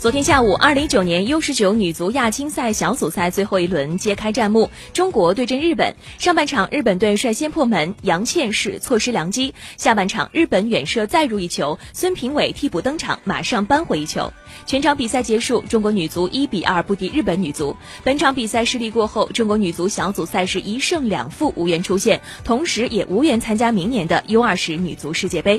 昨天下午2019年 U19 女足亚青赛小组赛最后一轮揭开战幕，中国对阵日本。上半场日本队率先破门，杨倩是错失良机，下半场日本远射再入一球，孙平伟替补登场马上扳回一球。全场比赛结束，中国女足1-2不敌日本女足。本场比赛失利过后，中国女足小组赛是1胜2负无缘出线，同时也无缘参加明年的 U20 女足世界杯。